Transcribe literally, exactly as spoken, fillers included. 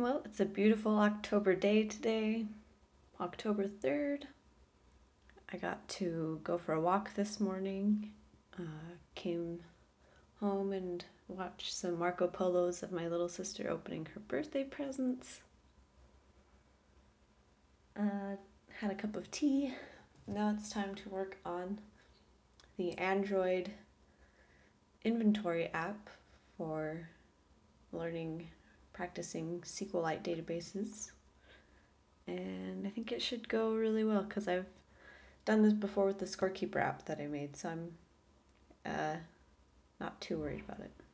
Well, it's a beautiful October day today, October third. I got to go for a walk this morning, uh, came home and watched some Marco Polos of my little sister opening her birthday presents, uh, had a cup of tea. Now it's time to work on the Android inventory app for learning practicing SQLite databases, and I think it should go really well because I've done this before with the Scorekeeper app that I made, so I'm uh, not too worried about it.